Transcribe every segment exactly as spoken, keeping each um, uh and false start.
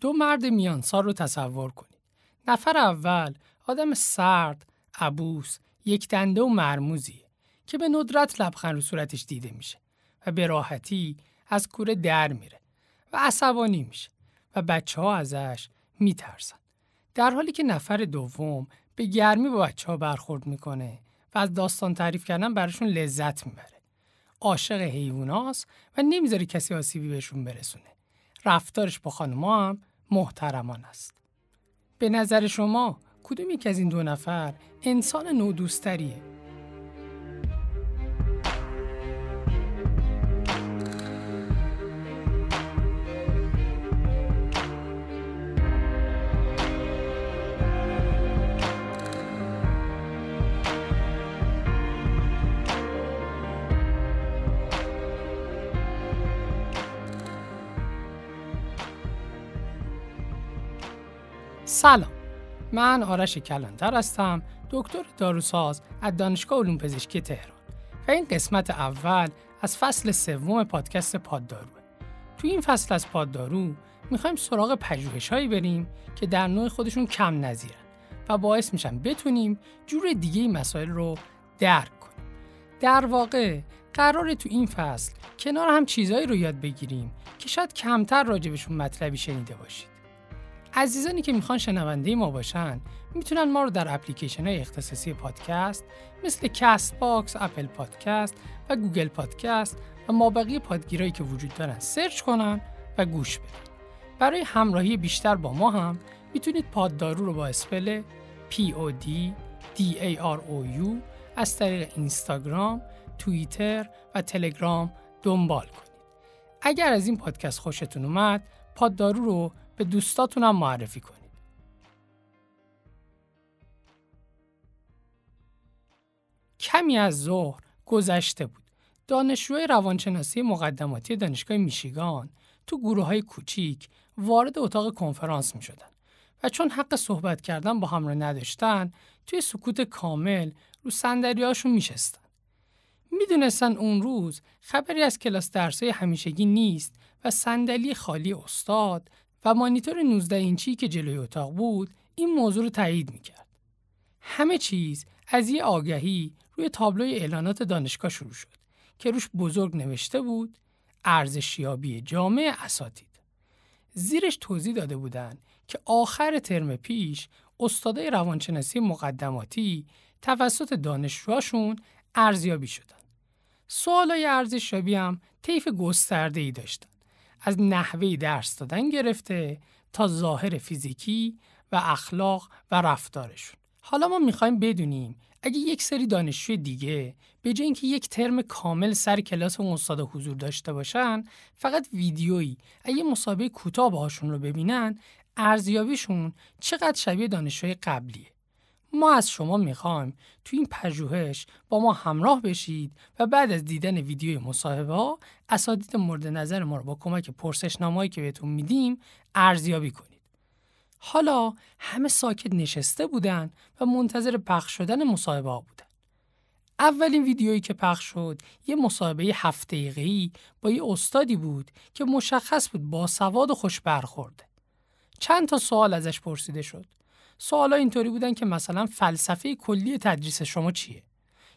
دو مرد میانسال رو تصور کنید. نفر اول آدم سرد، عبوس، یک دنده و مرموزیه که به ندرت لبخند رو صورتش دیده میشه و به راحتی از کوره در میره و عصبانی میشه و بچه ها ازش میترسن. در حالی که نفر دوم به گرمی با بچه ها برخورد میکنه و از داستان تعریف کردن براشون لذت میبره. عاشق حیواناست و نمیذاره کسی آسیبی بهشون برسونه. رفتارش با خانم‌ها هم محترمان است. به نظر شما کدوم یک از این دو نفر انسان نودوستریه؟ سلام، من آرش کلانتر هستم، دکتر داروساز از دانشگاه علوم پزشکی تهران و این قسمت اول از فصل سوم پادکست پادداروه. تو این فصل از پاددارو میخوایم سراغ پژوهش‌هایی بریم که در نوع خودشون کم نظیرن و باعث میشن بتونیم جور دیگه مسائل رو درک کنیم. در واقع قراره تو این فصل کنار هم چیزایی رو یاد بگیریم که شاید کمتر راجبشون مطلبی شنیده باشید. عزیزانی که میخوان شنونده ما باشن میتونن ما رو در اپلیکیشن های اختصاصی پادکست مثل کست باکس، اپل پادکست و گوگل پادکست و مابقی پادگیرهایی که وجود دارن سرچ کنن و گوش بدن. برای همراهی بیشتر با ما هم میتونید پاددارو رو با اسپل پی او دی دی ای آر او یو از طریق اینستاگرام، توییتر و تلگرام دنبال کنید. اگر از این پادکست خوشتون اومد پاددارو رو به دوستاتون هم معرفی کنید. کمی از ظهر گذشته بود. دانشجوی روانشناسی مقدماتی دانشگاه میشیگان تو گروه‌های کوچیک وارد اتاق کنفرانس می‌شدن و چون حق صحبت کردن با هم رو نداشتن، توی سکوت کامل رو صندلی‌هاشون می‌نشستن. می‌دونستن اون روز خبری از کلاس درس‌های همیشگی نیست و صندلی خالی استاد و مانیتور نوزده اینچی که جلوی اتاق بود این موضوع رو تایید میکرد. همه چیز از یه آگهی روی تابلوی اعلانات دانشگاه شروع شد که روش بزرگ نوشته بود ارزشیابی جامعه اساتید. زیرش توضیح داده بودن که آخر ترم پیش استادای روانشناسی مقدماتی توسط دانشجوهاشون ارزیابی شدن. سوالای ارزشیابی هم طیف گسترده‌ای داشتن. از نحوه درس دادن گرفته تا ظاهر فیزیکی و اخلاق و رفتارشون. حالا ما میخوایم بدونیم اگه یک سری دانشجوی دیگه به جای اینکه یک ترم کامل سر کلاس اون استاد حضور داشته باشن، فقط ویدیویی اگه مسابقه کوتاه باهاشون رو ببینن، ارزیابیشون چقدر شبیه دانشجوی قبلیه. ما از شما میخوایم تو این پژوهش با ما همراه بشید و بعد از دیدن ویدیوی مصاحبه ها اساتید مورد نظر ما رو با کمک پرسشنامه‌ای که بهتون میدیم ارزیابی کنید. حالا همه ساکت نشسته بودن و منتظر پخش شدن مصاحبه ها بودن. اولین ویدیویی که پخش شد یه مصاحبه هفت دقیقه‌ای با یه استادی بود که مشخص بود با سواد و خوش برخورده. چند تا سوال ازش پرسیده شد. سوالا اینطوری بودن که مثلا فلسفه کلی تدریس شما چیه؟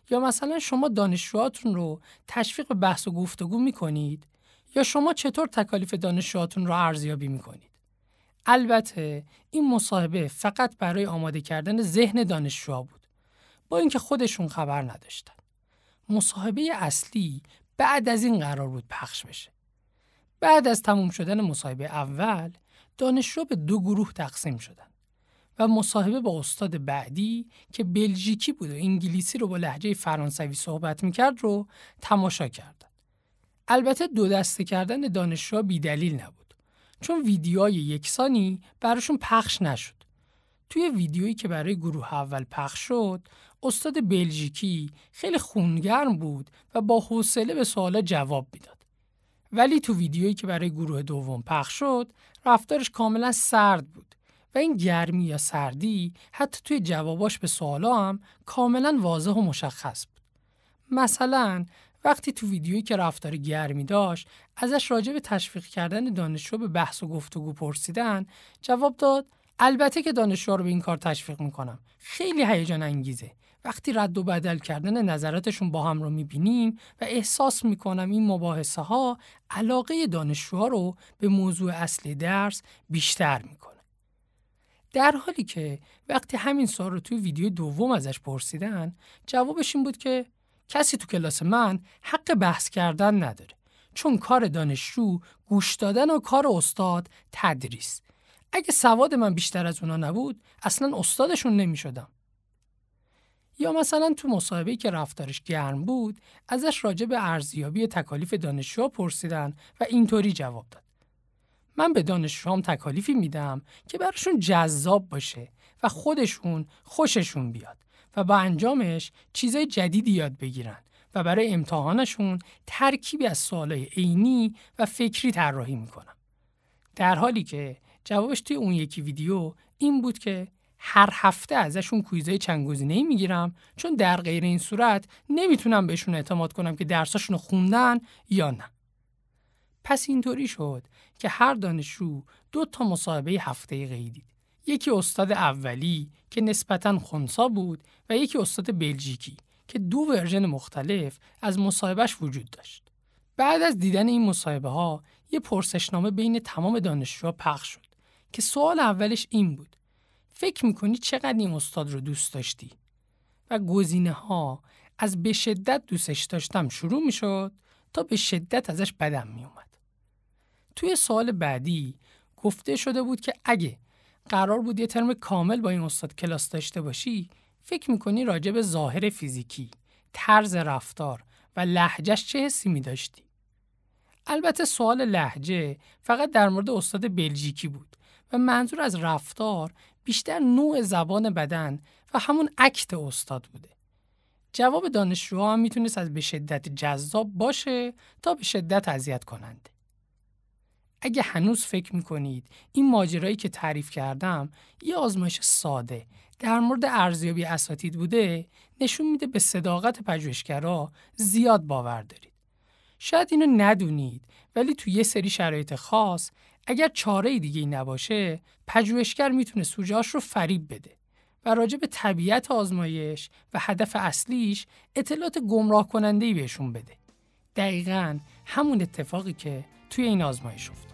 یا مثلا شما دانشجوهاتون رو تشویق به بحث و گفتگو می‌کنید؟ یا شما چطور تکالیف دانشجوهاتون رو ارزیابی می‌کنید؟ البته این مصاحبه فقط برای آماده کردن ذهن دانشجوها بود، با اینکه خودشون خبر نداشتن. مصاحبه اصلی بعد از این قرار بود پخش بشه. بعد از تموم شدن مصاحبه اول، دانشجو به دو گروه تقسیم شدن و مصاحبه با استاد بعدی که بلژیکی بود و انگلیسی رو با لهجه فرانسوی صحبت میکرد رو تماشا کردن. البته دو دسته کردن دانشجوها بی‌دلیل نبود، چون ویدیوهای یکسانی براشون پخش نشد. توی ویدیویی که برای گروه اول پخش شد، استاد بلژیکی خیلی خونگرم بود و با حوصله به سوالا جواب میداد. ولی تو ویدیویی که برای گروه دوم پخش شد، رفتارش کاملا سرد بود. و این گرمی یا سردی حتی توی جواباش به سوالا هم کاملا واضح و مشخص بود. مثلا وقتی تو ویدیویی که رفتار گرمی داشت ازش راجع به تشویق کردن دانشجو به بحث و گفتگو پرسیدن، جواب داد البته که دانشجو رو به این کار تشویق میکنم. خیلی هیجان انگیزه. وقتی رد و بدل کردن نظراتشون با هم رو میبینیم و احساس میکنم این مباحثه ها علاقه دانشجوها رو به موضوع اصلی درس بیشتر میکنه. در حالی که وقتی همین سوال رو توی ویدیو دوم ازش پرسیدن، جوابش این بود که کسی تو کلاس من حق بحث کردن نداره، چون کار دانشجو گوش دادن و کار استاد تدریس. اگه سواد من بیشتر از اونا نبود اصلا استادشون نمی شدم. یا مثلا تو مصاحبه‌ای که رفتارش گرم بود ازش راجع به ارزیابی تکالیف دانشجو پرسیدن و اینطوری جواب داد: من به دانشجوام تکالیفی میدم که براشون جذاب باشه و خودشون خوششون بیاد و با انجامش چیزای جدیدی یاد بگیرن و برای امتحانشون ترکیبی از سوالای عینی و فکری طراحی میکنم. در حالی که جوابش توی اون یکی ویدیو این بود که هر هفته ازشون کویزای چند گزینه‌ای میگیرم، چون در غیر این صورت نمیتونم بهشون اعتماد کنم که درساشونو خوندن یا نه. پس اینطوری شد که هر دانشجو دو تا مصاحبه هفته‌ای قیدید. یکی استاد اولی که نسبتاً خنثی بود و یکی استاد بلژیکی که دو ورژن مختلف از مصاحبهش وجود داشت. بعد از دیدن این مصاحبه ها یه پرسشنامه بین تمام دانشجوها پخش شد که سوال اولش این بود: فکر میکنی چقدر این استاد رو دوست داشتی؟ و گزینه ها از به شدت دوستش داشتم شروع میشد تا به شدت ازش بدم میومد. توی سوال بعدی گفته شده بود که اگه قرار بود یه ترم کامل با این استاد کلاس داشته باشی، فکر میکنی راجع به ظاهر فیزیکی، طرز رفتار و لهجهش چه حسی میداشتی؟ البته سوال لهجه فقط در مورد استاد بلژیکی بود و منظور از رفتار بیشتر نوع زبان بدن و همون اکت استاد بوده. جواب دانشجوها هم میتونست از به شدت جذاب باشه تا به شدت اذیت کننده. اگه هنوز فکر میکنید این ماجرایی که تعریف کردم یه آزمایش ساده در مورد ارزیابی اساتید بوده، نشون میده به صداقت پژوهشگرا زیاد باور دارید. شاید اینو ندونید ولی تو یه سری شرایط خاص اگر چاره دیگه‌ای نباشه، پژوهشگر میتونه سوژه‌اش رو فریب بده و راجع به طبیعت آزمایش و هدف اصلیش اطلاعات گمراه کننده‌ای بهشون بده. دقیقاً همون اتفاقی که توی این آزمایش افتاد.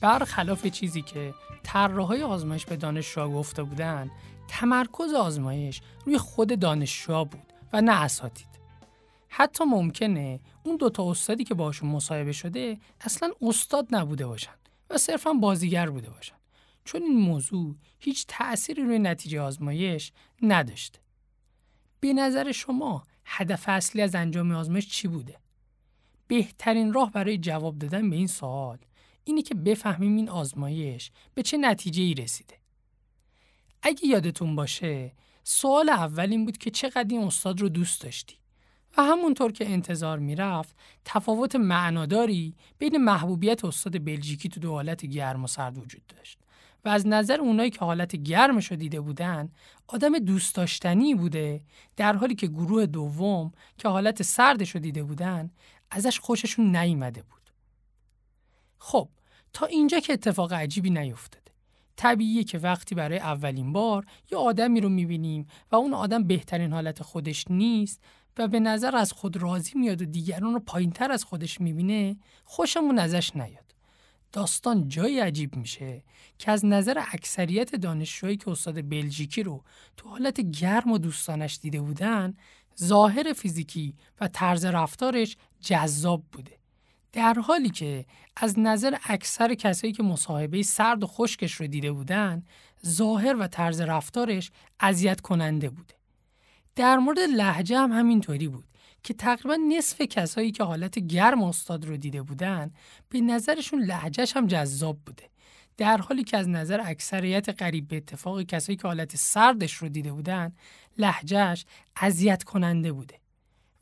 برخلاف چیزی که طراحای آزمایش به دانشجوها گفته بودن، تمرکز آزمایش روی خود دانشجوها بود و نه اساتید. حتی ممکنه اون دوتا استادی که باشون مصاحبه شده اصلاً استاد نبوده باشن و صرفاً بازیگر بوده باشن، چون این موضوع هیچ تأثیری روی نتیجه آزمایش نداشته. به نظر شما هدف اصلی از انجام آزمایش چی بوده؟ بهترین راه برای جواب دادن به این سوال اینی که بفهمیم این آزمایش به چه نتیجه‌ای رسیده. اگه یادتون باشه، سوال اول این بود که چقدر این استاد رو دوست داشتی و همونطور که انتظار میرفت، تفاوت معناداری بین محبوبیت استاد بلژیکی تو دو حالت گرم و سرد وجود داشت و از نظر اونایی که حالت گرمش رو دیده بودن، آدم دوست داشتنی بوده، در حالی که گروه دوم که حالت سردش رو دیده بودن، ازش خوششون نیامده بود. خب، تا اینجا که اتفاق عجیبی نیفتاده. طبیعیه که وقتی برای اولین بار یه آدمی رو میبینیم و اون آدم بهترین حالت خودش نیست و به نظر از خود راضی میاد و دیگران رو پایین‌تر از خودش میبینه، خوشمون ازش نیاد. داستان جایی عجیب میشه که از نظر اکثریت دانشجویی که استاد بلژیکی رو تو حالت گرم و دوستانش دیده بودن، ظاهر فیزیکی و طرز رفتارش جذاب بوده، در حالی که از نظر اکثر کسایی که مصاحبه سرد و خشکش رو دیده بودن، ظاهر و طرز رفتارش اذیت کننده بوده. در مورد لهجه هم همینطوری بود که تقریبا نصف کسایی که حالت گرم استاد رو دیده بودن به نظرشون لهجهش هم جذاب بوده، در حالی که از نظر اکثریت قریب به اتفاق کسایی که حالت سردش رو دیده بودن لهجهش اذیت کننده بوده.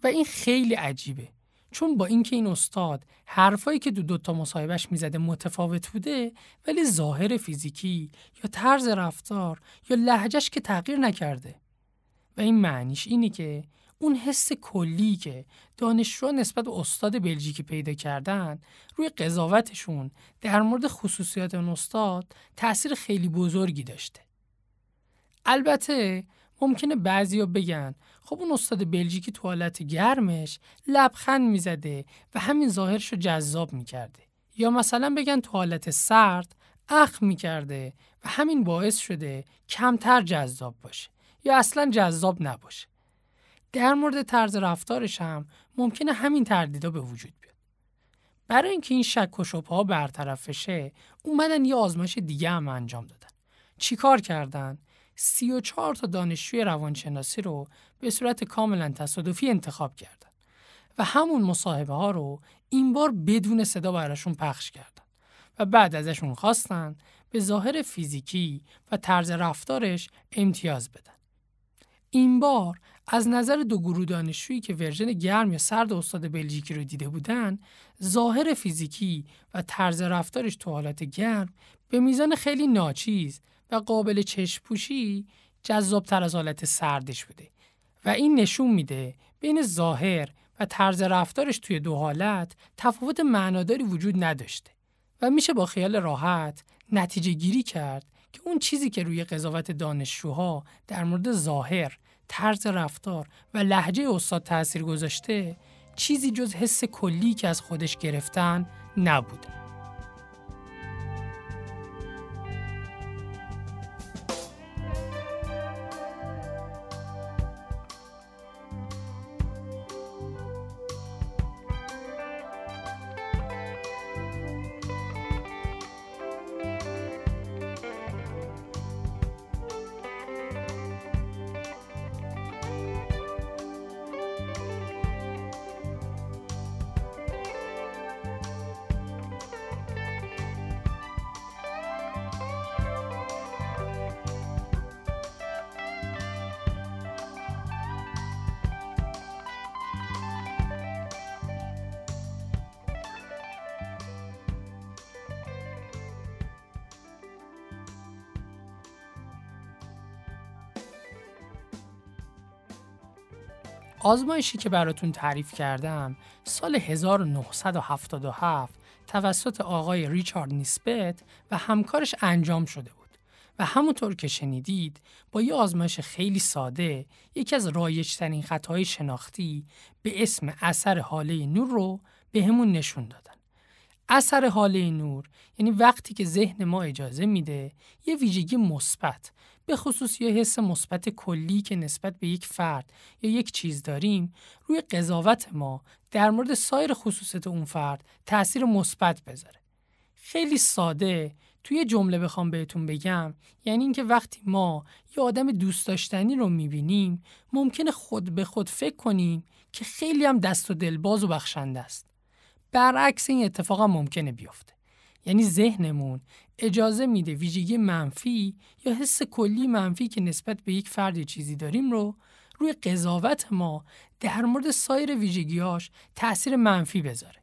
و این خیلی عجیبه، چون با اینکه این استاد حرفایی که دو دوتا مصاحبهش میزده متفاوت بوده، ولی ظاهر فیزیکی یا طرز رفتار یا لهجهش که تغییر نکرده. و این معنیش اینه که اون حس کلی که دانشجو نسبت به استاد بلژیکی پیدا کردن، روی قضاوتشون در مورد خصوصیات اون استاد تأثیر خیلی بزرگی داشته. البته ممکنه بعضیا بگن خب اون استاد بلژیکی تو حالت گرمش لبخند میزده و همین ظاهرشو جذاب میکرده، یا مثلا بگن تو حالت سرد اخم میکرده و همین باعث شده کمتر جذاب باشه یا اصلا جذاب نباشه. در مورد طرز رفتارش هم ممکنه همین تردیدا به وجود بیاد. برای اینکه این شک و شبهه‌ها برطرف شه، اومدن یه آزمایش دیگه هم انجام دادن. چیکار کردن؟ سی و چهار تا دانشجوی روانشناسی رو به صورت کاملا تصادفی انتخاب کردن و همون مصاحبه ها رو این بار بدون صدا براشون پخش کردن و بعد ازشون خواستن به ظاهر فیزیکی و طرز رفتارش امتیاز بدن. این بار از نظر دو گروه دانشجویی که ورژن گرم یا سرد استاد بلژیکی رو دیده بودن، ظاهر فیزیکی و طرز رفتارش تو حالت گرم به میزان خیلی ناچیز و قابل چشم‌پوشی جذاب‌تر از حالت سردش بوده و این نشون میده بین ظاهر و طرز رفتارش توی دو حالت تفاوت معناداری وجود نداشته و میشه با خیال راحت نتیجه گیری کرد که اون چیزی که روی قضاوت دانشجوها در مورد ظاهر، طرز رفتار و لهجه استاد تأثیر گذاشته، چیزی جز حس کلی که از خودش گرفتن نبوده. آزمایشی که براتون تعریف کردم سال هزار و نهصد و هفتاد و هفت توسط آقای ریچارد نسبت و همکارش انجام شده بود و همونطور که شنیدید با یه آزمایش خیلی ساده یکی از رایج‌ترین خطاهای شناختی به اسم اثر هاله نور رو به همون نشون دادن. اثر هاله نور یعنی وقتی که ذهن ما اجازه میده یه ویژگی مثبت، به خصوص یه حس مثبت کلی که نسبت به یک فرد یا یک چیز داریم، روی قضاوت ما در مورد سایر خصوصیات اون فرد تأثیر مثبت بذاره. خیلی ساده توی جمله بخوام بهتون بگم، یعنی اینکه وقتی ما یه آدم دوست داشتنی رو میبینیم، ممکنه خود به خود فکر کنیم که خیلی هم دست و دلباز و بخشنده است. برعکس این اتفاق هم ممکنه بیفته. یعنی ذهنمون اجازه میده ویژگی منفی یا حس کلی منفی که نسبت به یک فرد چیزی داریم رو روی قضاوت ما در مورد سایر ویژگیاش تأثیر منفی بذاره.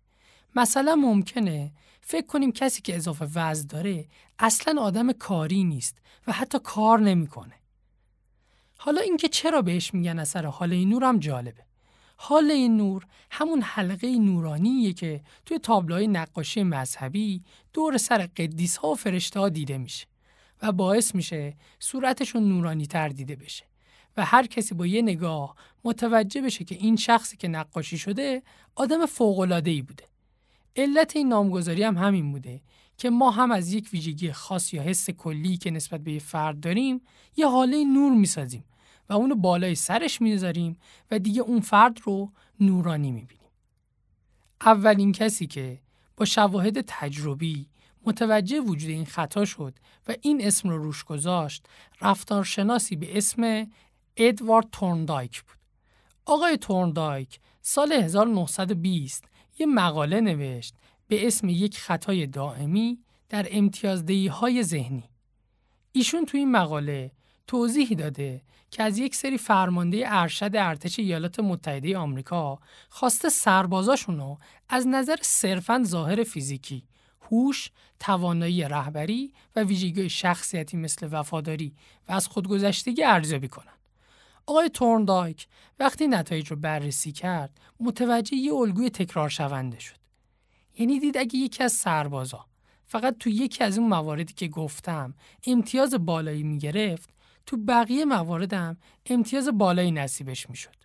مثلا ممکنه فکر کنیم کسی که اضافه وزن داره اصلاً آدم کاری نیست و حتی کار نمیکنه. حالا اینکه چرا بهش میگن اثر هاله نور هم جالبه. هاله نور همون حلقه نورانیه که توی تابلوهای نقاشی مذهبی دور سر قدیس ها و فرشته ها دیده میشه و باعث میشه صورتشون نورانی تر دیده بشه و هر کسی با یه نگاه متوجه بشه که این شخصی که نقاشی شده آدم فوق‌العاده‌ای بوده. علت این نامگذاری هم همین بوده که ما هم از یک ویژگی خاص یا حس کلی که نسبت به یه فرد داریم یه حاله نور میسازیم و اونو بالای سرش میذاریم و دیگه اون فرد رو نورانی میبینیم. اولین کسی که با شواهد تجربی متوجه وجود این خطا شد و این اسم رو روش گذاشت، رفتارشناسی به اسم ادوارد تورندایک بود. آقای تورندایک سال هزار و نهصد و بیست یه مقاله نوشت به اسم یک خطای دائمی در امتیازدهی‌های ذهنی. ایشون تو این مقاله توضیح داده که از یک سری فرمانده ارشد ارتش ایالات متحده آمریکا خواسته سربازاشون رو از نظر صرفاً ظاهر فیزیکی، هوش، توانایی رهبری و ویژگی‌های شخصیتی مثل وفاداری و از خودگذشتگی ارزیابی کنن. آقای تورندایک وقتی نتایج رو بررسی کرد، متوجه یه الگوی تکرار شونده شد. یعنی دید اگه یکی از سربازا فقط تو یکی از اون مواردی که گفتم امتیاز بالایی میگرفت، تو بقیه مواردم امتیاز بالایی نصیبش میشد.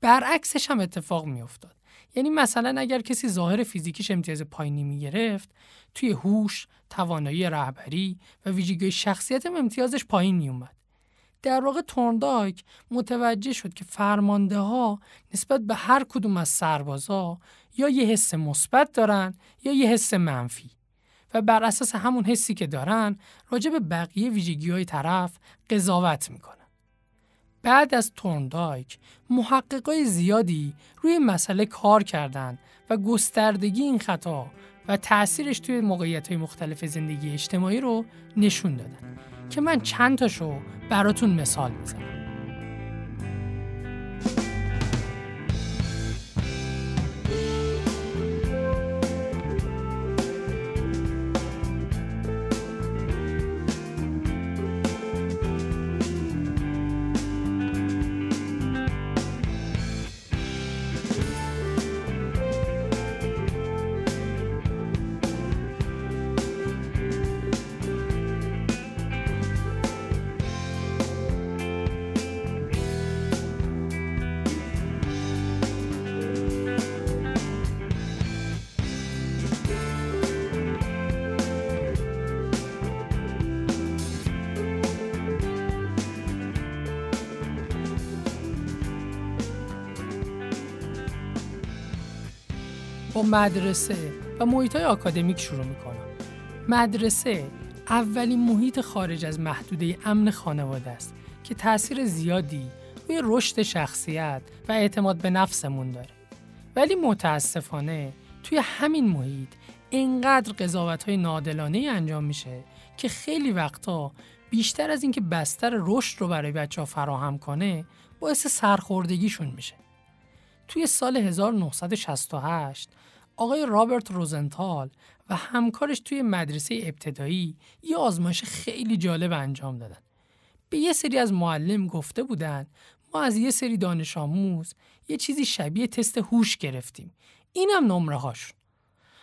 برعکسش هم اتفاق میافتاد. یعنی مثلا اگر کسی ظاهر فیزیکیش امتیاز پایینی میگرفت، توی هوش، توانایی رهبری و ویژگی شخصیت هم امتیازش پایین میومد. در واقع تورندایک متوجه شد که فرمانده ها نسبت به هر کدوم از سربازا یا یه حس مثبت دارن یا یه حس منفی و بر اساس همون حسی که دارن راجع به بقیه ویژگی های طرف قضاوت میکنن. بعد از تورندایک محققای زیادی روی مسئله کار کردن و گستردگی این خطا و تأثیرش توی موقعیت‌های مختلف زندگی اجتماعی رو نشون دادن که من چند تاشو براتون مثال میزنم. با مدرسه و محیط‌های آکادمیک شروع می‌کنم. مدرسه اولین محیط خارج از محدوده امن خانواده است که تأثیر زیادی روی رشد شخصیت و اعتماد به نفسمون داره. ولی متأسفانه توی همین محیط اینقدر قضاوت‌های ناعادلانه انجام میشه که خیلی وقتا بیشتر از اینکه بستر رشد رو برای بچه‌ها فراهم کنه، باعث سرخوردگیشون میشه. توی سال هزار و نهصد و شصت و هشت آقای رابرت روزنتال و همکارش توی مدرسه ابتدایی یه آزمایش خیلی جالب انجام دادن. به یه سری از معلم گفته بودن ما از یه سری دانش آموز یه چیزی شبیه تست هوش گرفتیم. اینم نمره هاشون.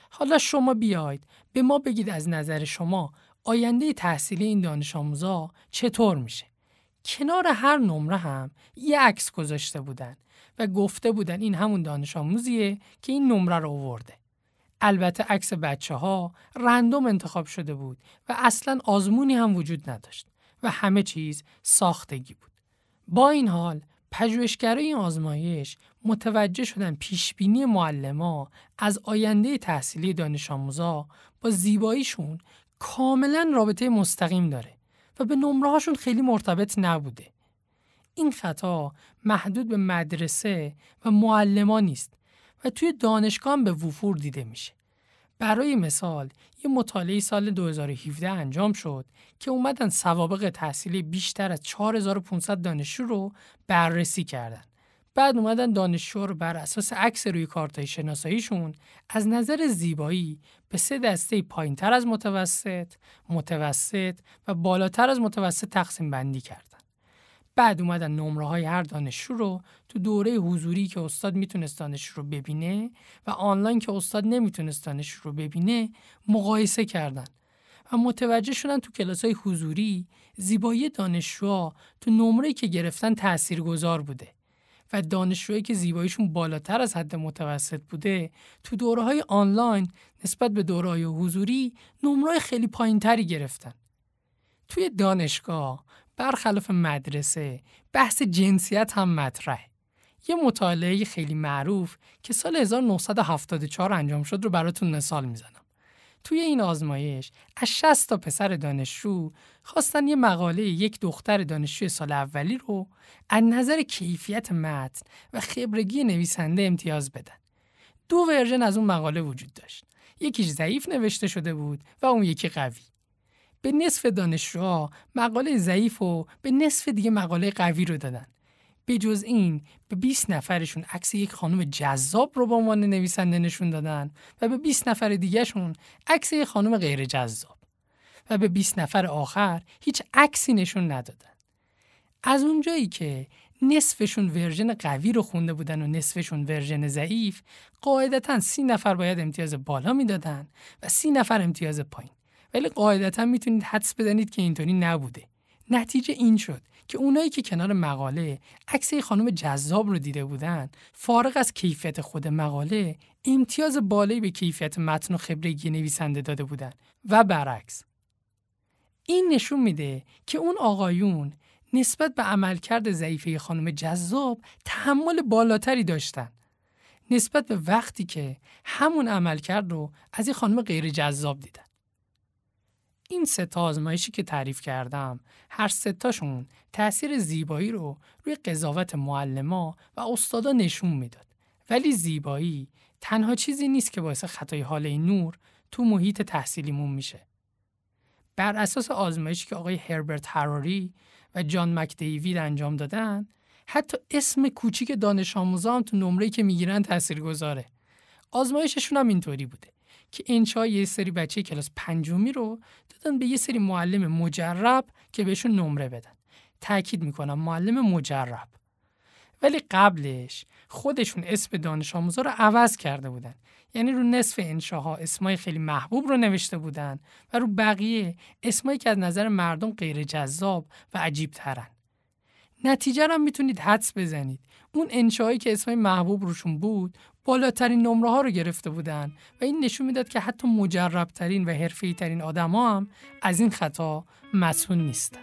حالا شما بیاید به ما بگید از نظر شما آینده تحصیلی این دانش آموزا چطور میشه؟ کنار هر نمره هم یه عکس گذاشته بودن و گفته بودن این همون دانش آموزیه که این نمره رو آورده. البته عکس بچه‌ها رندوم انتخاب شده بود و اصلاً آزمونی هم وجود نداشت و همه چیز ساختگی بود. با این حال پژوهشگرای این آزمایش متوجه شدن پیشبینی معلم‌ها از آینده تحصیلی دانش آموزا با زیباییشون کاملاً رابطه مستقیم داره و به نمره‌هاشون خیلی مرتبط نبوده. این خطا محدود به مدرسه و معلمان نیست و توی دانشگاه هم به وفور دیده میشه. برای مثال یه مطالعه سال دو هزار و هفده انجام شد که اومدن سوابق تحصیلی بیشتر از چهار هزار و پانصد دانشجو رو بررسی کردن. بعد اومدن دانشجو رو بر اساس عکس روی کارت‌های شناساییشون از نظر زیبایی به سه دسته پایین‌تر از متوسط، متوسط و بالاتر از متوسط تقسیم بندی کردن. بعد اومدن نمره های هر دانشجو رو تو دوره حضوری که استاد میتونست دانشجو رو ببینه و آنلاین که استاد نمیتونست دانشجو رو ببینه مقایسه کردن و متوجه شدن تو کلاس های حضوری زیبایی دانشجوها تو نمره‌ای که گرفتن تأثیرگذار بوده و دانشجویی که زیباییشون بالاتر از حد متوسط بوده تو دوره‌های آنلاین نسبت به دوره‌های حضوری نمره‌های خیلی پایین‌تری گرفتن. توی دانشگاه برخلاف مدرسه بحث جنسیت هم مطرحه. یه مطالعه خیلی معروف که سال هزار و نهصد و هفتاد و چهار انجام شد رو براتون مثال میزنم. توی این آزمایش از شصت تا پسر دانشجو خواستن یه مقاله یک دختر دانشجوی سال اولی رو از نظر کیفیت متن و خبرگی نویسنده امتیاز بدن. دو ورژن از اون مقاله وجود داشت. یکیش ضعیف نوشته شده بود و اون یکی قوی. به نصف دانشجوها مقاله ضعیف و به نصف دیگه مقاله قوی رو دادن. به جز این به بیست نفرشون عکس یک خانم جذاب رو به عنوان نویسنده نشون دادن و به بیست نفر دیگهشون عکس یک خانم غیر جذاب و به بیست نفر آخر هیچ عکسی نشون ندادن. از اونجایی که نصفشون ورژن قوی رو خونده بودن و نصفشون ورژن ضعیف، قاعدتاً سی نفر باید امتیاز بالا میدادن و سی نفر امتیاز پایین. ولی قاعدتاً میتونید حدس بزنید که اینطوری نبوده. نتیجه این شد که اونایی که کنار مقاله عکس خانم جذاب رو دیده بودن، فارغ از کیفیت خود مقاله امتیاز بالایی به کیفیت متن و خبرگی نویسنده داده بودن و برعکس. این نشون میده که اون آقایون نسبت به عملکرد ضعیفه خانم جذاب تحمل بالاتری داشتن نسبت به وقتی که همون عملکرد رو از این خانم غیر جذاب دیدن. این سه تا آزمایشی که تعریف کردم، هر سه تاشون تأثیر زیبایی رو روی قضاوت معلما و استادا نشون میداد. ولی زیبایی تنها چیزی نیست که باعث خطای هاله نور تو محیط تحصیلیمون میشه. بر اساس آزمایشی که آقای هربرت هراری و جان مکدیوید انجام دادن، حتی اسم کوچیک دانش آموزا هم تو نمره‌ای که میگیرن تاثیرگذاره. آزمایششون هم اینطوری بوده که انشای یه سری بچه کلاس پنجمی رو دادن به یه سری معلم مجرب که بهشون نمره بدن. تأکید میکنم معلم مجرب. ولی قبلش خودشون اسم دانش آموزا رو عوض کرده بودن. یعنی رو نصف انشاها اسمای خیلی محبوب رو نوشته بودن و رو بقیه اسمایی که از نظر مردم غیر جذاب و عجیب ترن. نتیجه رو هم میتونید حدس بزنید. اون انشایی که اسمای محبوب روشون بود بالاترین نمره ها رو گرفته بودن و این نشون میداد که حتی مجرب ترین و حرفه‌ای ترین آدما هم از این خطا مسئول نیستن.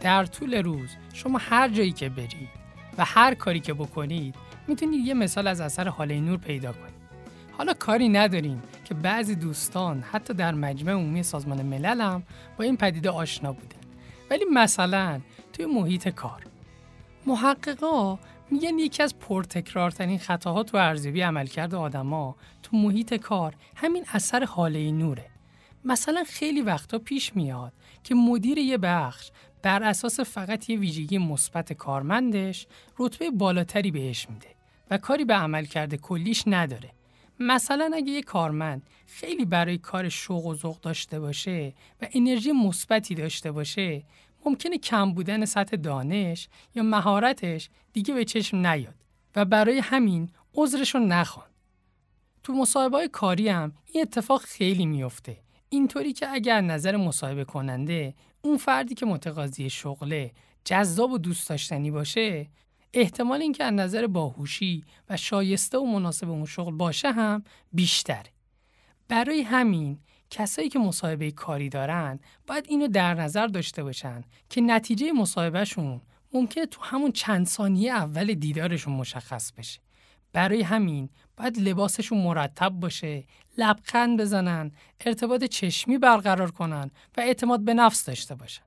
در طول روز شما هر جایی که برید و هر کاری که بکنید میتونید یه مثال از اثر هاله نور پیدا کنید. حالا کاری نداریم که بعضی دوستان حتی در مجمع عمومی سازمان ملل هم با این پدیده آشنا بودن. ولی مثلا توی محیط کار محققا میگن یکی از پرتکرارترین خطاها تو ارزیابی عملکرد آدما تو محیط کار همین اثر هاله نوره. مثلا خیلی وقتا پیش میاد که مدیر یه بخش بر اساس فقط یه ویژگی مثبت کارمندش رتبه بالاتری بهش میده و کاری به عملکرد کلیش نداره. مثلا اگه یه کارمند خیلی برای کار شوق و ذوق داشته باشه و انرژی مثبتی داشته باشه، ممکنه کم بودن سطح دانش یا مهارتش دیگه به چشم نیاد و برای همین عذرشو نخوان. تو مصاحبه‌های کاری هم این اتفاق خیلی میفته. اینطوری که اگر نظر مصاحبه کننده اون فردی که متقاضی شغله جذاب و دوست داشتنی باشه، احتمال اینکه از نظر باهوشی و شایسته و مناسب اون شغل باشه هم بیشتره. برای همین کسایی که مصاحبه کاری دارن باید اینو در نظر داشته باشن که نتیجه مصاحبهشون ممکنه تو همون چند ثانیه اول دیدارشون مشخص بشه. برای همین باید لباسشون مرتب باشه، لبخند بزنن، ارتباط چشمی برقرار کنن و اعتماد به نفس داشته باشن.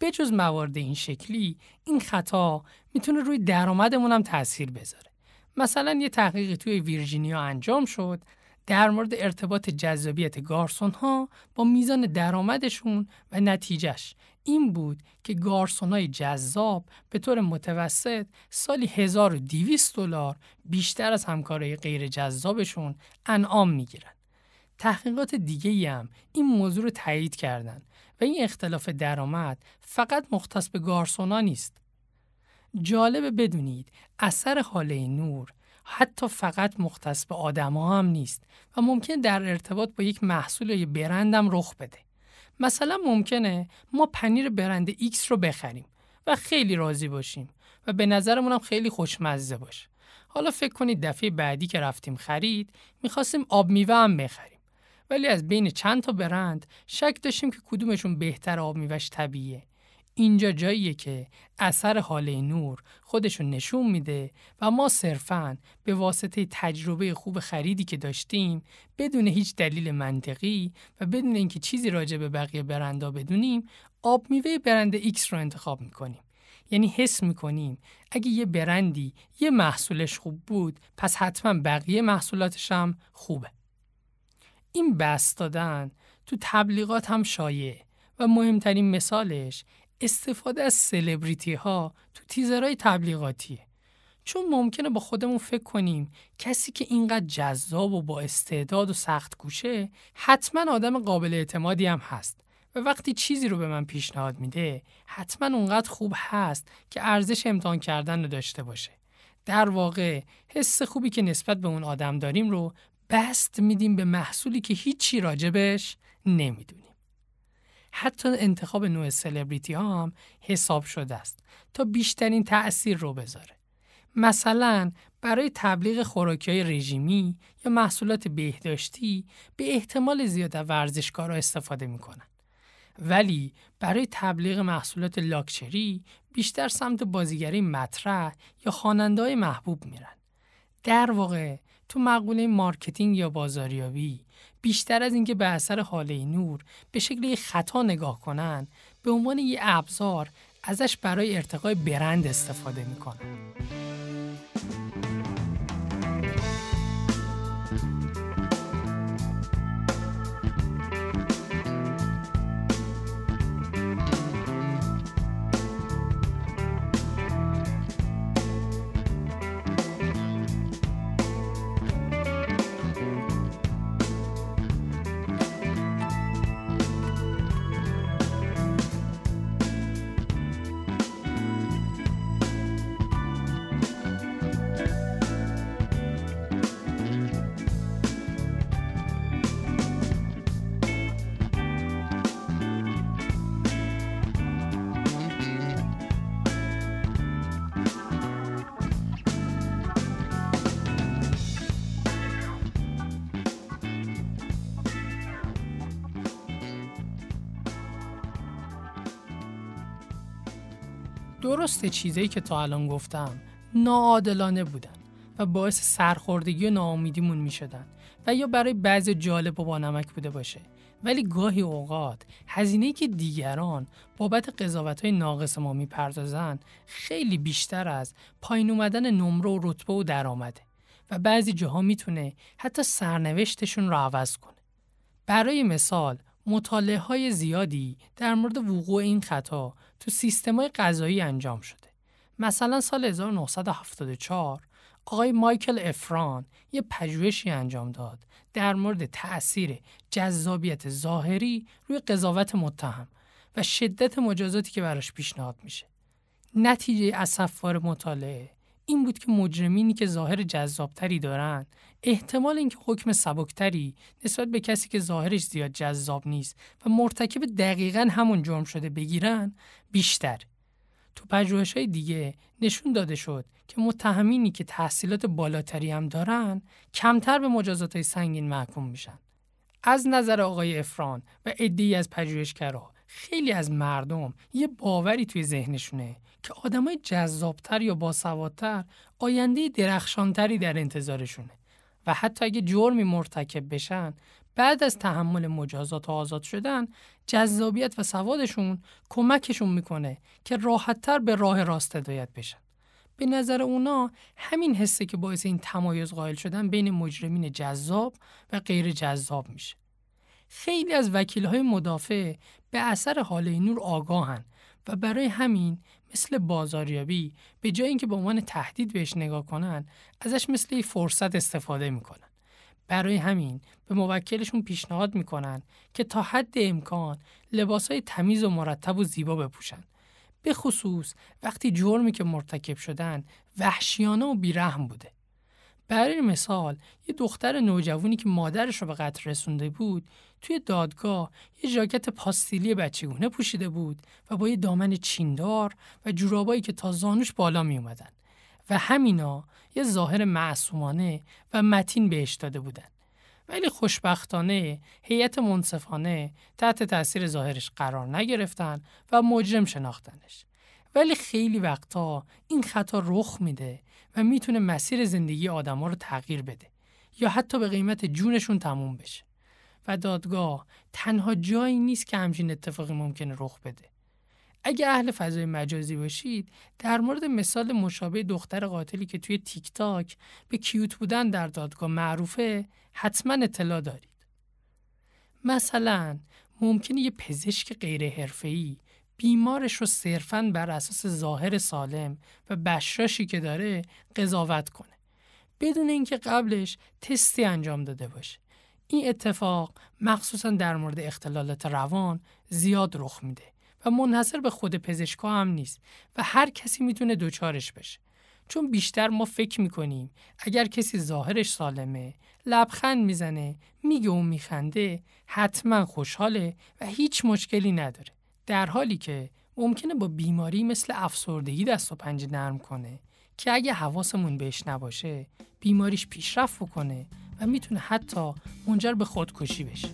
بجز موارد این شکلی، این خطا میتونه روی درآمدمون هم تأثیر بذاره. مثلا یه تحقیقی توی ویرجینیا انجام شد در مورد ارتباط جذابیت گارسون ها با میزان درآمدشون و نتیجهش این بود که گارسون های جذاب به طور متوسط سالی هزار و دویست دلار بیشتر از همکارای غیر جذابشون انعام میگیرن. تحقیقات دیگه‌ای هم این موضوع رو تایید کردن و این اختلاف درآمد فقط مختص به گارسونا نیست. جالب بدونید اثر حاله نور حتی فقط مختص به آدم‌ها هم نیست و ممکن در ارتباط با یک محصول یا برندم رخ بده. مثلا ممکنه ما پنیر برند ایکس رو بخریم و خیلی راضی باشیم و به نظرمون هم خیلی خوشمزه باشه. حالا فکر کنید دفعه بعدی که رفتیم خرید می‌خواستیم آب میوه هم بخریم، ولی از بین چند تا برند شک داشتیم که کدومشون بهتر آب میوهش طبیعیه. اینجا جاییه که اثر حاله نور خودشون نشون میده و ما صرفاً به واسطه تجربه خوب خریدی که داشتیم بدون هیچ دلیل منطقی و بدون اینکه چیزی راجع به بقیه برندها بدونیم آب میوه برند ایکس رو انتخاب میکنیم. یعنی حس میکنیم اگه یه برندی یه محصولش خوب بود پس حتما بقیه محصولاتش هم خوبه. این بست دادن تو تبلیغات هم شایعه و مهمترین مثالش استفاده از سلبریتی ها تو تیزرهای تبلیغاتیه، چون ممکنه با خودمون فکر کنیم کسی که اینقدر جذاب و با استعداد و سخت کوشه حتما آدم قابل اعتمادی هم هست و وقتی چیزی رو به من پیشنهاد میده حتما اونقدر خوب هست که ارزش امتحان کردن رو داشته باشه. در واقع حس خوبی که نسبت به اون آدم داریم رو بست میدیم به محصولی که هیچی راجبش نمیدونیم. حتی انتخاب نوع سلبریتی ها هم حساب شده است تا بیشترین تأثیر رو بذاره. مثلا برای تبلیغ خوراکی‌های رژیمی یا محصولات بهداشتی به احتمال زیاد ورزشکارا استفاده میکنن، ولی برای تبلیغ محصولات لاکچری بیشتر سمت بازیگری مطرح یا خواننده‌های محبوب میرن. در واقع تو مقوله مارکتینگ یا بازاریابی بیشتر از اینکه به اثر حاله نور به شکلی خطا نگاه کنن، به عنوان یه ابزار ازش برای ارتقای برند استفاده میکنن. درسته چیزایی که تا الان گفتم ناعادلانه بودن و باعث سرخوردگی و ناامیدیمون می شدن و یا برای بعضی جالب و بانمک بوده باشه، ولی گاهی اوقات هزینه‌ای که دیگران بابت قضاوت‌های ناقص ما می پردازن خیلی بیشتر از پایین اومدن نمره و رتبه و درآمده و بعضی جاها می تونه حتی سرنوشتشون رو عوض کنه. برای مثال مطالعه های زیادی در مورد وقوع این خطا تو سیستم‌های قضایی انجام شده. مثلا سال هزار و نهصد و هفتاد و چهار آقای مایکل افران یه پژوهشی انجام داد در مورد تأثیر جذابیت ظاهری روی قضاوت متهم و شدت مجازاتی که براش پیشنهاد میشه. نتیجه اسفبار مطالعه این بود که مجرمینی که ظاهر جذابتری دارن احتمال اینکه حکم سبکتری نسبت به کسی که ظاهرش زیاد جذاب نیست و مرتکب دقیقاً همون جرم شده بگیرن بیشتر. تو پژوهش‌های دیگه نشون داده شد که متهمینی که تحصیلات بالاتری هم دارن کمتر به مجازات‌های سنگین محکوم میشن. از نظر آقای افران و عده‌ای از پژوهشگرا خیلی از مردم یه باوری توی ذهنشونه که آدمای جذابتر یا باسوادتر آینده درخشانتری در انتظارشونه و حتی اگه جرمی مرتکب بشن بعد از تحمل مجازات و آزاد شدن جذابیت و سوادشون کمکشون میکنه که راحتتر به راه راست هدایت بشن. به نظر اونا همین حسه که باعث این تمایز قائل شدن بین مجرمین جذاب و غیر جذاب میشه. خیلی از وکیل‌های مدافع به اثر هاله نور آگاهن و برای همین مثل بازاریابی به جای اینکه به عنوان تهدید بهش نگاه کنن ازش مثل یه فرصت استفاده میکنن. برای همین به موکلشون پیشنهاد میکنن که تا حد امکان لباسای تمیز و مرتب و زیبا بپوشن، به خصوص وقتی جرمی که مرتکب شدن وحشیانه و بیرحم بوده. برای مثال یه دختر نوجوانی که مادرش رو به قتل رسونده بود توی دادگاه یه ژاکت پاستیلی بچگونه پوشیده بود و با یه دامن چیندار و جورابایی که تا زانوش بالا می اومدن و همینا یه ظاهر معصومانه و متین بهش داده بودن، ولی خوشبختانه هیئت منصفانه تحت تأثیر ظاهرش قرار نگرفتن و مجرم شناختنش. ولی خیلی وقتا این خطا رخ میده و میتونه مسیر زندگی آدما رو تغییر بده یا حتی به قیمت جونشون تموم بشه و دادگاه تنها جایی نیست که همچین اتفاقی ممکنه رخ بده. اگه اهل فضای مجازی باشید در مورد مثال مشابه دختر قاتلی که توی تیک تاک به کیوت بودن در دادگاه معروفه حتما اطلاع دارید. مثلا ممکنه یه پزشک غیر حرفه‌ای بیمارش رو صرفاً بر اساس ظاهر سالم و بشاشی که داره قضاوت کنه بدون اینکه قبلش تستی انجام داده باشه. این اتفاق مخصوصاً در مورد اختلالات روان زیاد رخ میده و منحصر به خود پزشکا هم نیست و هر کسی میتونه دوچارش بشه، چون بیشتر ما فکر میکنیم اگر کسی ظاهرش سالمه، لبخند میزنه، میگه و میخنده، حتما خوشحاله و هیچ مشکلی نداره، در حالی که ممکنه با بیماری مثل افسردگی دست و پنجه نرم کنه که اگه حواسمون بهش نباشه بیماریش پیشرفت بکنه و میتونه حتی منجر به خودکشی بشه.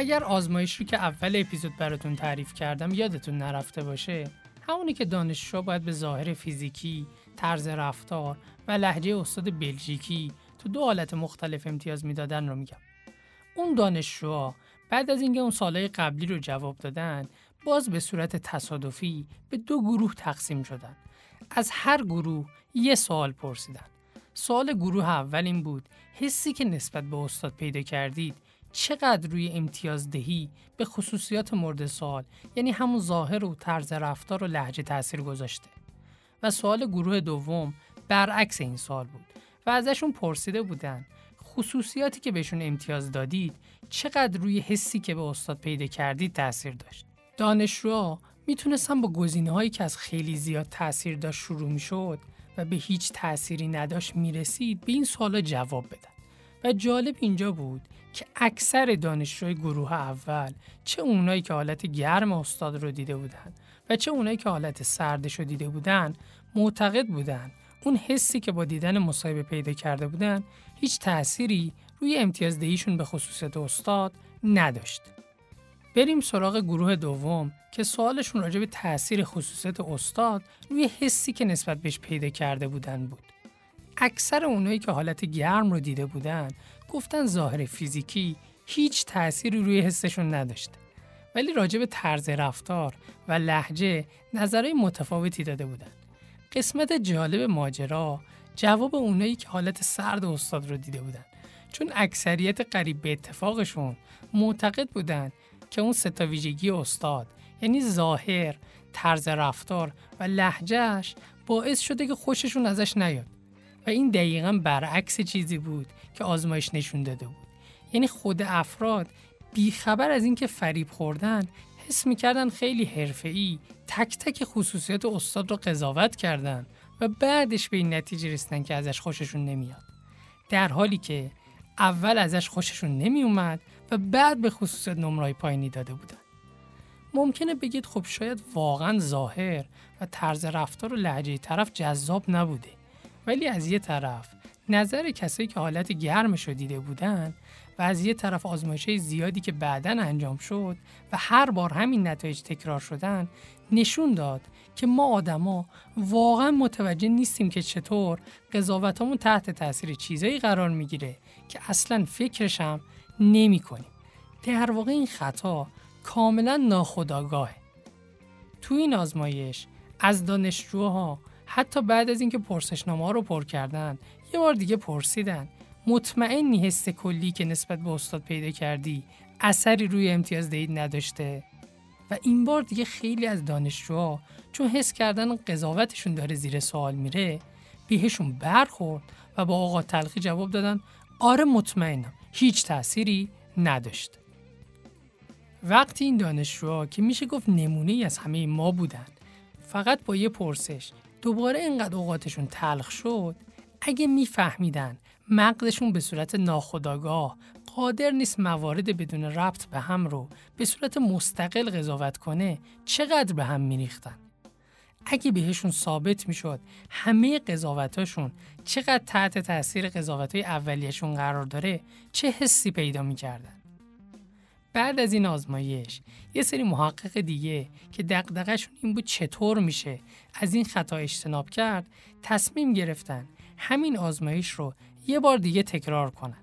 اگر آزمایشی که اول اپیزود براتون تعریف کردم یادتون نرفته باشه، همونی که دانشجو باید به ظاهر فیزیکی، طرز رفتار و لهجه استاد بلژیکی تو دو حالت مختلف امتیاز میدادن رو میگم. اون دانشجوها بعد از اینکه اون سالهای قبلی رو جواب دادن، باز به صورت تصادفی به دو گروه تقسیم شدن. از هر گروه یه سوال پرسیدن. سوال گروه اول این بود: حسی که نسبت به استاد پیدا کردید چقدر روی امتیازدهی به خصوصیات مورد سوال، یعنی همون ظاهر و طرز رفتار و لهجه، تأثیر گذاشته؟ و سوال گروه دوم برعکس این سوال بود و ازشون پرسیده بودن خصوصیاتی که بهشون امتیاز دادید چقدر روی حسی که به استاد پیدا کردید تأثیر داشت. دانشجوها میتونستن با گزینه‌هایی که از خیلی زیاد تأثیر داشت شروع میشد و به هیچ تأثیری نداشت میرسید به این سوالا جواب بدن. و جالب اینجا بود که اکثر دانشجوی گروه اول، چه اونایی که حالت گرم استاد رو دیده بودن و چه اونایی که حالت سردش رو دیده بودن، معتقد بودن اون حسی که با دیدن مصاحبه پیدا کرده بودن هیچ تأثیری روی امتیازدهیشون به خصوصیت استاد نداشت. بریم سراغ گروه دوم که سوالشون راجع به تأثیر خصوصیت استاد روی حسی که نسبت بهش پیدا کرده بودن بود. اکثر اونایی که حالت گرم رو دیده بودن گفتن ظاهر فیزیکی هیچ تأثیری روی حسشون نداشت، ولی راجع به طرز رفتار و لهجه نظرهای متفاوتی داده بودن. قسمت جالب ماجرا جواب اونایی که حالت سرد استاد رو دیده بودن، چون اکثریت قریب به اتفاقشون معتقد بودن که اون سه تا ویژگی استاد، یعنی ظاهر، طرز رفتار و لهجهش، باعث شده که خوششون ازش نیاد و این دقیقاً برعکس چیزی بود که آزمایش نشون داده بود. یعنی خود افراد بیخبر از اینکه فریب خوردن حس می‌کردن خیلی حرفه‌ای تک تک خصوصیات استاد رو قضاوت کردن و بعدش به این نتیجه رسیدن که ازش خوششون نمیاد، در حالی که اول ازش خوششون نمی اومد و بعد به خصوصیت نمره‌های پایینی داده بودن. ممکنه بگید خب شاید واقعاً ظاهر و طرز رفتار و لهجه طرف جذاب نبوده، ولی از یه طرف نظر کسایی که حالت گرمشو دیده بودن و از یه طرف آزمایش‌های زیادی که بعداً انجام شد و هر بار همین نتایج تکرار شدن، نشون داد که ما آدما واقعاً متوجه نیستیم که چطور قضاوتامون تحت تاثیر چیزایی قرار میگیره که اصلاً فکرش هم نمی‌کنیم. در واقع این خطا کاملاً ناخودآگاهه. تو این آزمایش از دانشجوها حتی بعد از اینکه پرسشنامه‌ها رو پر کردن، یه بار دیگه پرسیدن مطمئنی حس کلی که نسبت به استاد پیدا کردی اثری روی امتیاز دهی نداشته؟ و این بار دیگه خیلی از دانشجوها چون حس کردن قضاوتشون داره زیر سوال میره، بهشون برخورد و با آقا تلخی جواب دادن آره مطمئنم، هیچ تأثیری نداشت. وقتی این دانشجوها که میشه گفت نمونه‌ای از همه ما بودن، فقط با یه پرسش دوباره اینقدر اوقاتشون تلخ شد، اگه میفهمیدن مغزشون به صورت ناخودآگاه قادر نیست موارد بدون ربط به هم رو به صورت مستقل قضاوت کنه، چقدر به هم میریختن. اگه بهشون ثابت میشد همه قضاوتاشون چقدر تحت تاثیر قضاوتای اولیه‌شون قرار داره، چه حسی پیدا میکردن. بعد از این آزمایش یه سری محقق دیگه که دغدغه‌شون این بود چطور میشه از این خطا اجتناب کرد، تصمیم گرفتن همین آزمایش رو یه بار دیگه تکرار کنن،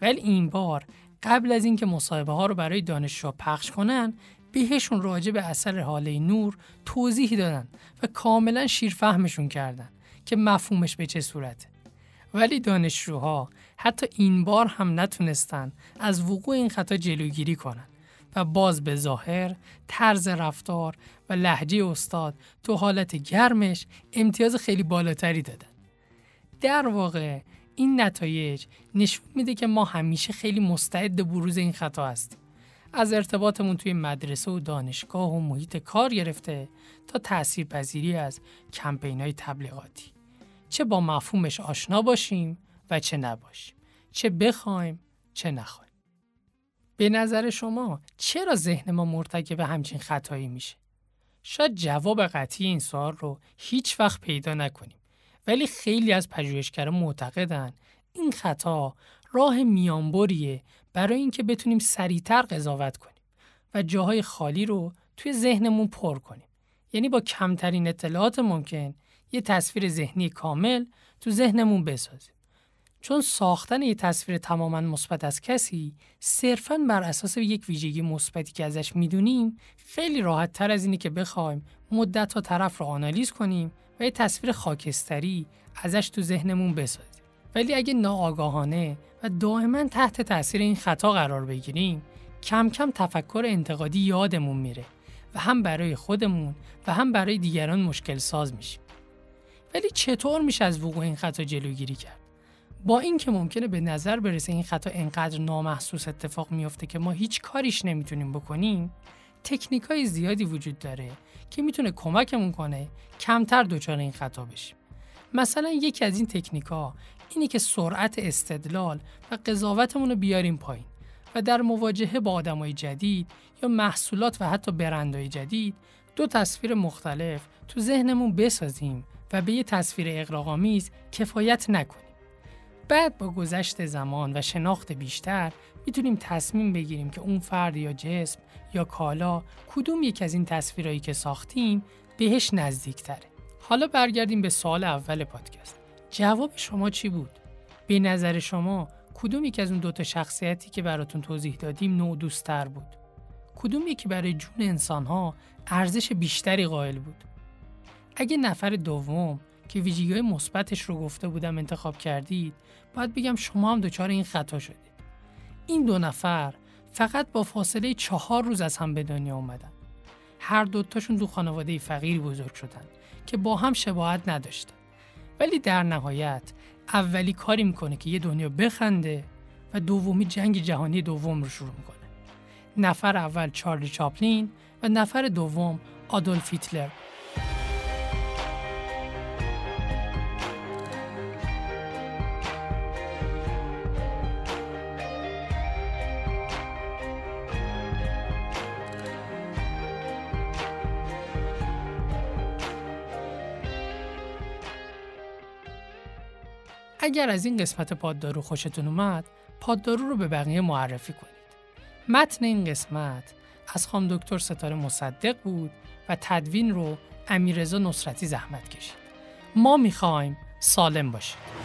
ولی این بار قبل از اینکه مصاحبه ها رو برای دانشجوها پخش کنن، بهشون راجع به اثر حاله نور توضیح دادن و کاملا شیرفهمشون کردن که مفهومش به چه صورته. ولی دانشجوها حتی این بار هم نتونستن از وقوع این خطا جلوگیری کنن و باز به ظاهر، طرز رفتار و لهجه استاد تو حالت گرمش امتیاز خیلی بالاتری دادن. در واقع این نتایج نشون میده که ما همیشه خیلی مستعد بروز این خطا هستیم. از ارتباطمون توی مدرسه و دانشگاه و محیط کار گرفته تا تاثیرپذیری از کمپین‌های تبلیغاتی. چه با مفهومش آشنا باشیم و چه نباشیم، چه بخوایم چه نخوایم. به نظر شما چرا ذهن ما مرتکب همچین خطایی میشه؟ شاید جواب قطعی این سوال رو هیچ وقت پیدا نکنیم، ولی خیلی از پژوهشگران معتقدن این خطا راه میانبریه برای اینکه بتونیم سریعتر قضاوت کنیم و جاهای خالی رو توی ذهنمون پر کنیم. یعنی با کمترین اطلاعات ممکن یه تصویر ذهنی کامل تو ذهنمون بسازیم. چون ساختن یه تصویر تماماً مثبت از کسی صرفاً بر اساس یک ویژگی مثبتی که ازش میدونیم خیلی راحت‌تر از اینه که بخوایم مدت‌ها طرف رو آنالیز کنیم و یه تصویر خاکستری ازش تو ذهنمون بسازیم. ولی اگه ناآگاهانه و دائماً تحت تأثیر این خطا قرار بگیریم، کم کم تفکر انتقادی یادمون میره و هم برای خودمون و هم برای دیگران مشکل ساز میشیم. ولی چطور میشه از وقوع این خطا جلوگیری کرد؟ با اینکه ممکنه به نظر برسه این خطا انقدر نامحسوس اتفاق میفته که ما هیچ کاریش نمیتونیم بکنیم، تکنیکای زیادی وجود داره که میتونه کمکمون کنه کمتر دچار این خطا بشیم. مثلا یکی از این تکنیکا اینه که سرعت استدلال و قضاوتمون رو بیاریم پایین و در مواجهه با آدمای جدید یا محصولات و حتی برندهای جدید دو تصویر مختلف تو ذهنمون بسازیم و به یه تصویر اغراق‌آمیز کفایت نکنیم. بعد با گذشت زمان و شناخت بیشتر میتونیم تصمیم بگیریم که اون فرد یا جسم یا کالا کدوم یک از این تصویرهایی که ساختیم بهش نزدیک‌تره. حالا برگردیم به سوال اول پادکست. جواب شما چی بود؟ به نظر شما کدوم یک از اون دوتا شخصیتی که براتون توضیح دادیم نوع دوست‌تر بود؟ کدوم یکی برای جون انسان‌ها ارزش بیشتری قائل بود؟ اگه نفر دوم که ویژگی‌های مثبتش رو گفته بودم انتخاب کردید، باید بگم شما هم دچار این خطا شدید. این دو نفر فقط با فاصله چهار روز از هم به دنیا اومدن. هر دوتاشون دو خانواده فقیر بزرگ شدن که با هم شباهت نداشتن. ولی در نهایت اولی کاری میکنه که یه دنیا بخنده و دومی جنگ جهانی دوم رو شروع میکنه. نفر اول چارلی چاپلین و نفر دوم آدولف هیتلر. اگر از این قسمت پاددارو خوشتون اومد، پاددارو رو به بقیه معرفی کنید. متن این قسمت از خانم دکتر ستاره مصدق بود و تدوین رو امیررضا نصرتی زحمت کشید. ما میخوایم سالم باشید.